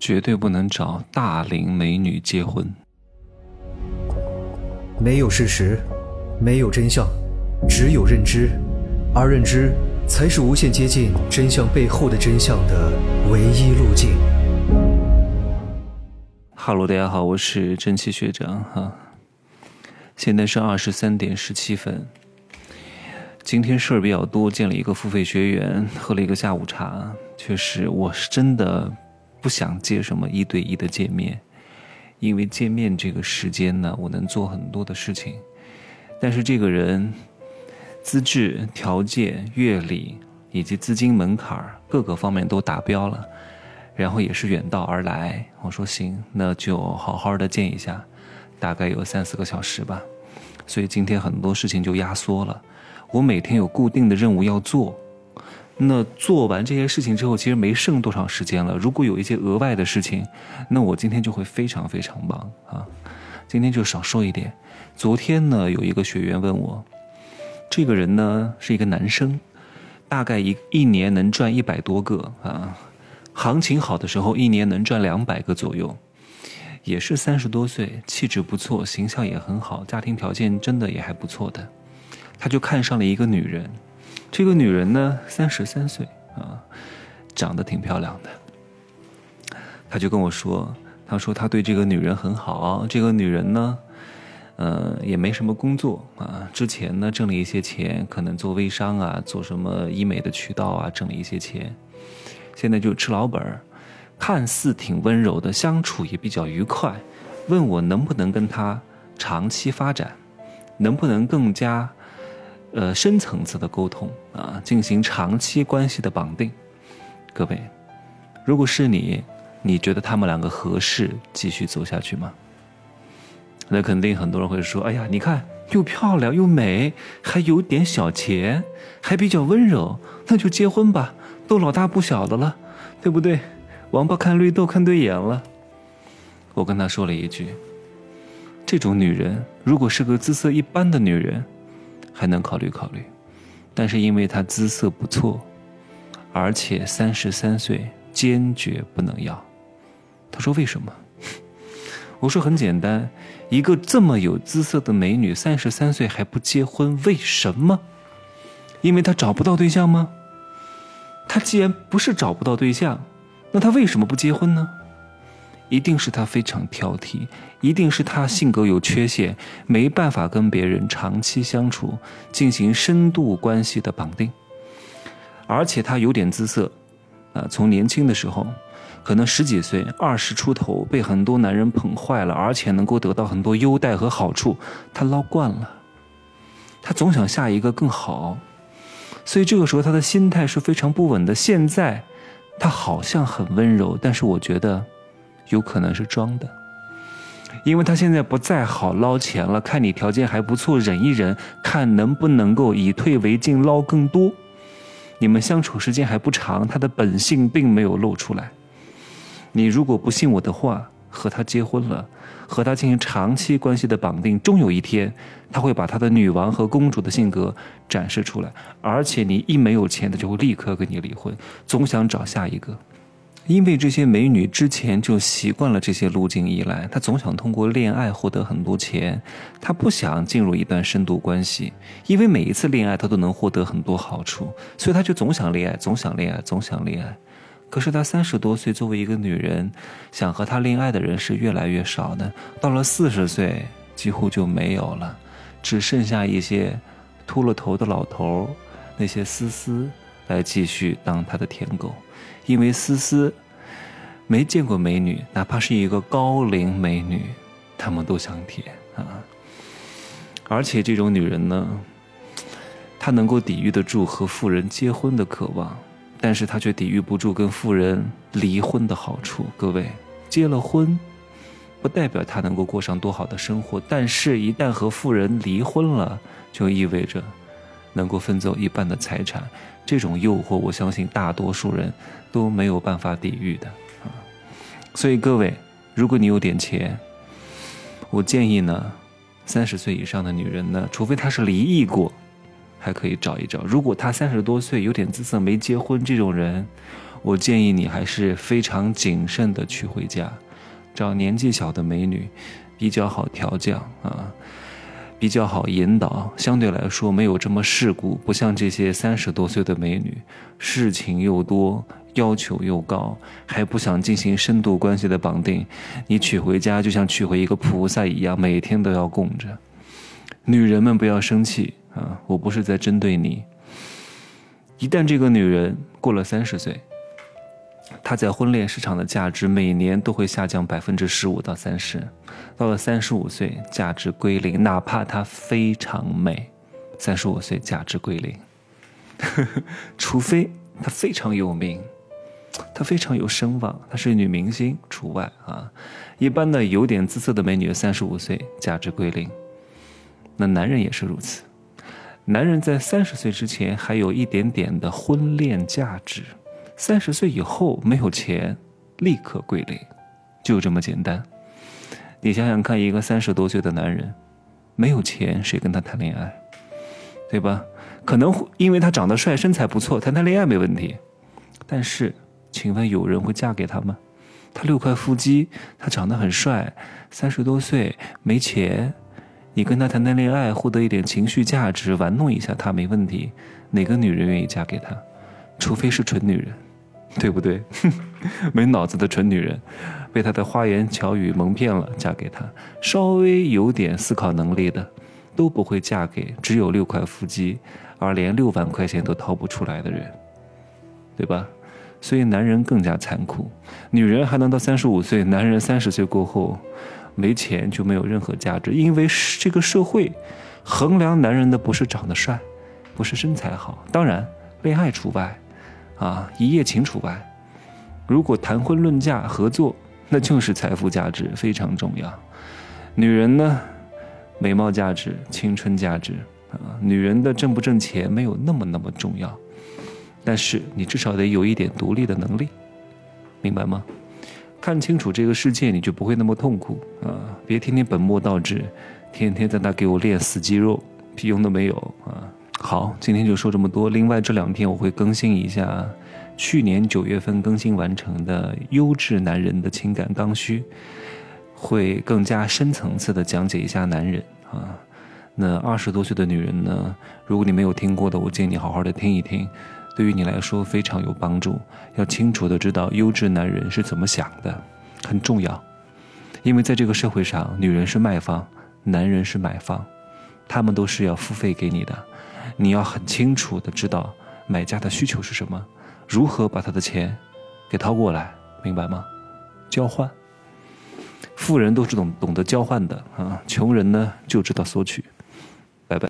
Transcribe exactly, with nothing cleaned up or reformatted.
绝对不能找大龄美女结婚。没有事实，没有真相，只有认知，而认知才是无限接近真相背后的真相的唯一路径。哈喽，大家好，我是真奇学长哈。现在是二十三点十七分。今天事儿比较多，见了一个付费学员，喝了一个下午茶，确实我是真的不想接什么一对一的见面，因为见面这个时间呢，我能做很多的事情，但是这个人资质、条件、阅历以及资金门槛各个方面都达标了，然后也是远道而来，我说行，那就好好的见一下，大概有三四个小时吧，所以今天很多事情就压缩了。我每天有固定的任务要做，那做完这些事情之后其实没剩多长时间了，如果有一些额外的事情，那我今天就会非常非常忙啊。今天就少说一点。昨天呢，有一个学员问我，这个人呢是一个男生，大概一一年能赚一百多个啊，行情好的时候一年能赚两百个左右，也是三十多岁，气质不错，形象也很好，家庭条件真的也还不错的。他就看上了一个女人，这个女人呢三十三岁啊，长得挺漂亮的。他就跟我说，他说他对这个女人很好，这个女人呢呃，也没什么工作啊，之前呢挣了一些钱，可能做微商啊，做什么医美的渠道啊，挣了一些钱，现在就吃老本，看似挺温柔的，相处也比较愉快，问我能不能跟她长期发展，能不能更加呃，深层次的沟通啊，进行长期关系的绑定。各位，如果是你，你觉得他们两个合适继续走下去吗？那肯定很多人会说，哎呀，你看又漂亮又美，还有点小钱，还比较温柔，那就结婚吧，都老大不小的了，对不对？王八看绿豆看对眼了。我跟他说了一句，这种女人如果是个姿色一般的女人还能考虑考虑，但是因为他姿色不错，而且三十三岁，坚决不能要。他说为什么？我说很简单，一个这么有姿色的美女三十三岁还不结婚，为什么？因为她找不到对象吗？她既然不是找不到对象，那她为什么不结婚呢？一定是他非常挑剔，一定是他性格有缺陷，没办法跟别人长期相处，进行深度关系的绑定。而且他有点姿色、呃、从年轻的时候可能十几岁二十出头被很多男人捧坏了，而且能够得到很多优待和好处，他捞惯了，他总想下一个更好，所以这个时候他的心态是非常不稳的。现在他好像很温柔，但是我觉得有可能是装的，因为他现在不再好捞钱了，看你条件还不错，忍一忍，看能不能够以退为进，捞更多。你们相处时间还不长，他的本性并没有露出来。你如果不信我的话，和他结婚了，和他进行长期关系的绑定，终有一天他会把他的女王和公主的性格展示出来，而且你一没有钱，他就会立刻跟你离婚，总想找下一个。因为这些美女之前就习惯了这些路径依赖，她总想通过恋爱获得很多钱，她不想进入一段深度关系，因为每一次恋爱她都能获得很多好处，所以她就总想恋爱，总想恋爱，总想恋爱。可是她三十多岁，作为一个女人，想和她恋爱的人是越来越少的，到了四十岁几乎就没有了，只剩下一些秃了头的老头，那些思思来继续当她的舔狗。因为思思没见过美女，哪怕是一个高龄美女，他们都想舔啊！而且这种女人呢，她能够抵御得住和富人结婚的渴望，但是她却抵御不住跟富人离婚的好处。各位，结了婚不代表她能够过上多好的生活，但是一旦和富人离婚了，就意味着能够分走一半的财产，这种诱惑我相信大多数人都没有办法抵御的、啊、所以各位，如果你有点钱，我建议呢，三十岁以上的女人呢，除非她是离异过，还可以找一找。如果她三十多岁有点姿色没结婚，这种人我建议你还是非常谨慎的娶回家，找年纪小的美女比较好调教啊，比较好引导，相对来说没有这么世故，不像这些三十多岁的美女，事情又多，要求又高，还不想进行深度关系的绑定，你娶回家就像娶回一个菩萨一样，每天都要供着。女人们不要生气啊，我不是在针对你。一旦这个女人过了三十岁，她在婚恋市场的价值每年都会下降 百分之十五 到 百分之三十， 到了三十五岁价值归零，哪怕她非常美，三十五岁价值归零除非她非常有名，她非常有声望，她是女明星除外啊。一般的有点姿色的美女三十五岁价值归零。那男人也是如此，男人在三十岁之前还有一点点的婚恋价值，三十岁以后没有钱，立刻归零，就这么简单。你想想看，一个三十多岁的男人没有钱，谁跟他谈恋爱，对吧？可能因为他长得帅，身材不错，谈谈恋爱没问题，但是请问有人会嫁给他吗？他六块腹肌，他长得很帅，三十多岁没钱，你跟他谈谈恋爱，获得一点情绪价值，玩弄一下他没问题，哪个女人愿意嫁给他？除非是蠢女人，对不对？没脑子的蠢女人被他的花言巧语蒙骗了，嫁给他。稍微有点思考能力的都不会嫁给只有六块腹肌而连六万块钱都掏不出来的人，对吧？所以男人更加残酷，女人还能到三十五岁，男人三十岁过后没钱就没有任何价值。因为这个社会衡量男人的不是长得帅，不是身材好，当然恋爱除外啊，一夜情除外。如果谈婚论嫁合作，那就是财富价值非常重要。女人呢，美貌价值、青春价值啊，女人的挣不挣钱没有那么那么重要，但是你至少得有一点独立的能力，明白吗？看清楚这个世界，你就不会那么痛苦啊！别天天本末倒置，天天在那给我练死肌肉，屁用都没有啊！好，今天就说这么多。另外这两天我会更新一下去年九月份更新完成的《优质男人的情感刚需》，会更加深层次的讲解一下男人啊。那二十多岁的女人呢，如果你没有听过的，我建议你好好的听一听。对于你来说非常有帮助，要清楚的知道优质男人是怎么想的，很重要。因为在这个社会上，女人是卖方，男人是买方，他们都是要付费给你的。你要很清楚的知道买家的需求是什么，如何把他的钱给掏过来，明白吗？交换，富人都是懂懂得交换的啊，穷人呢就知道索取。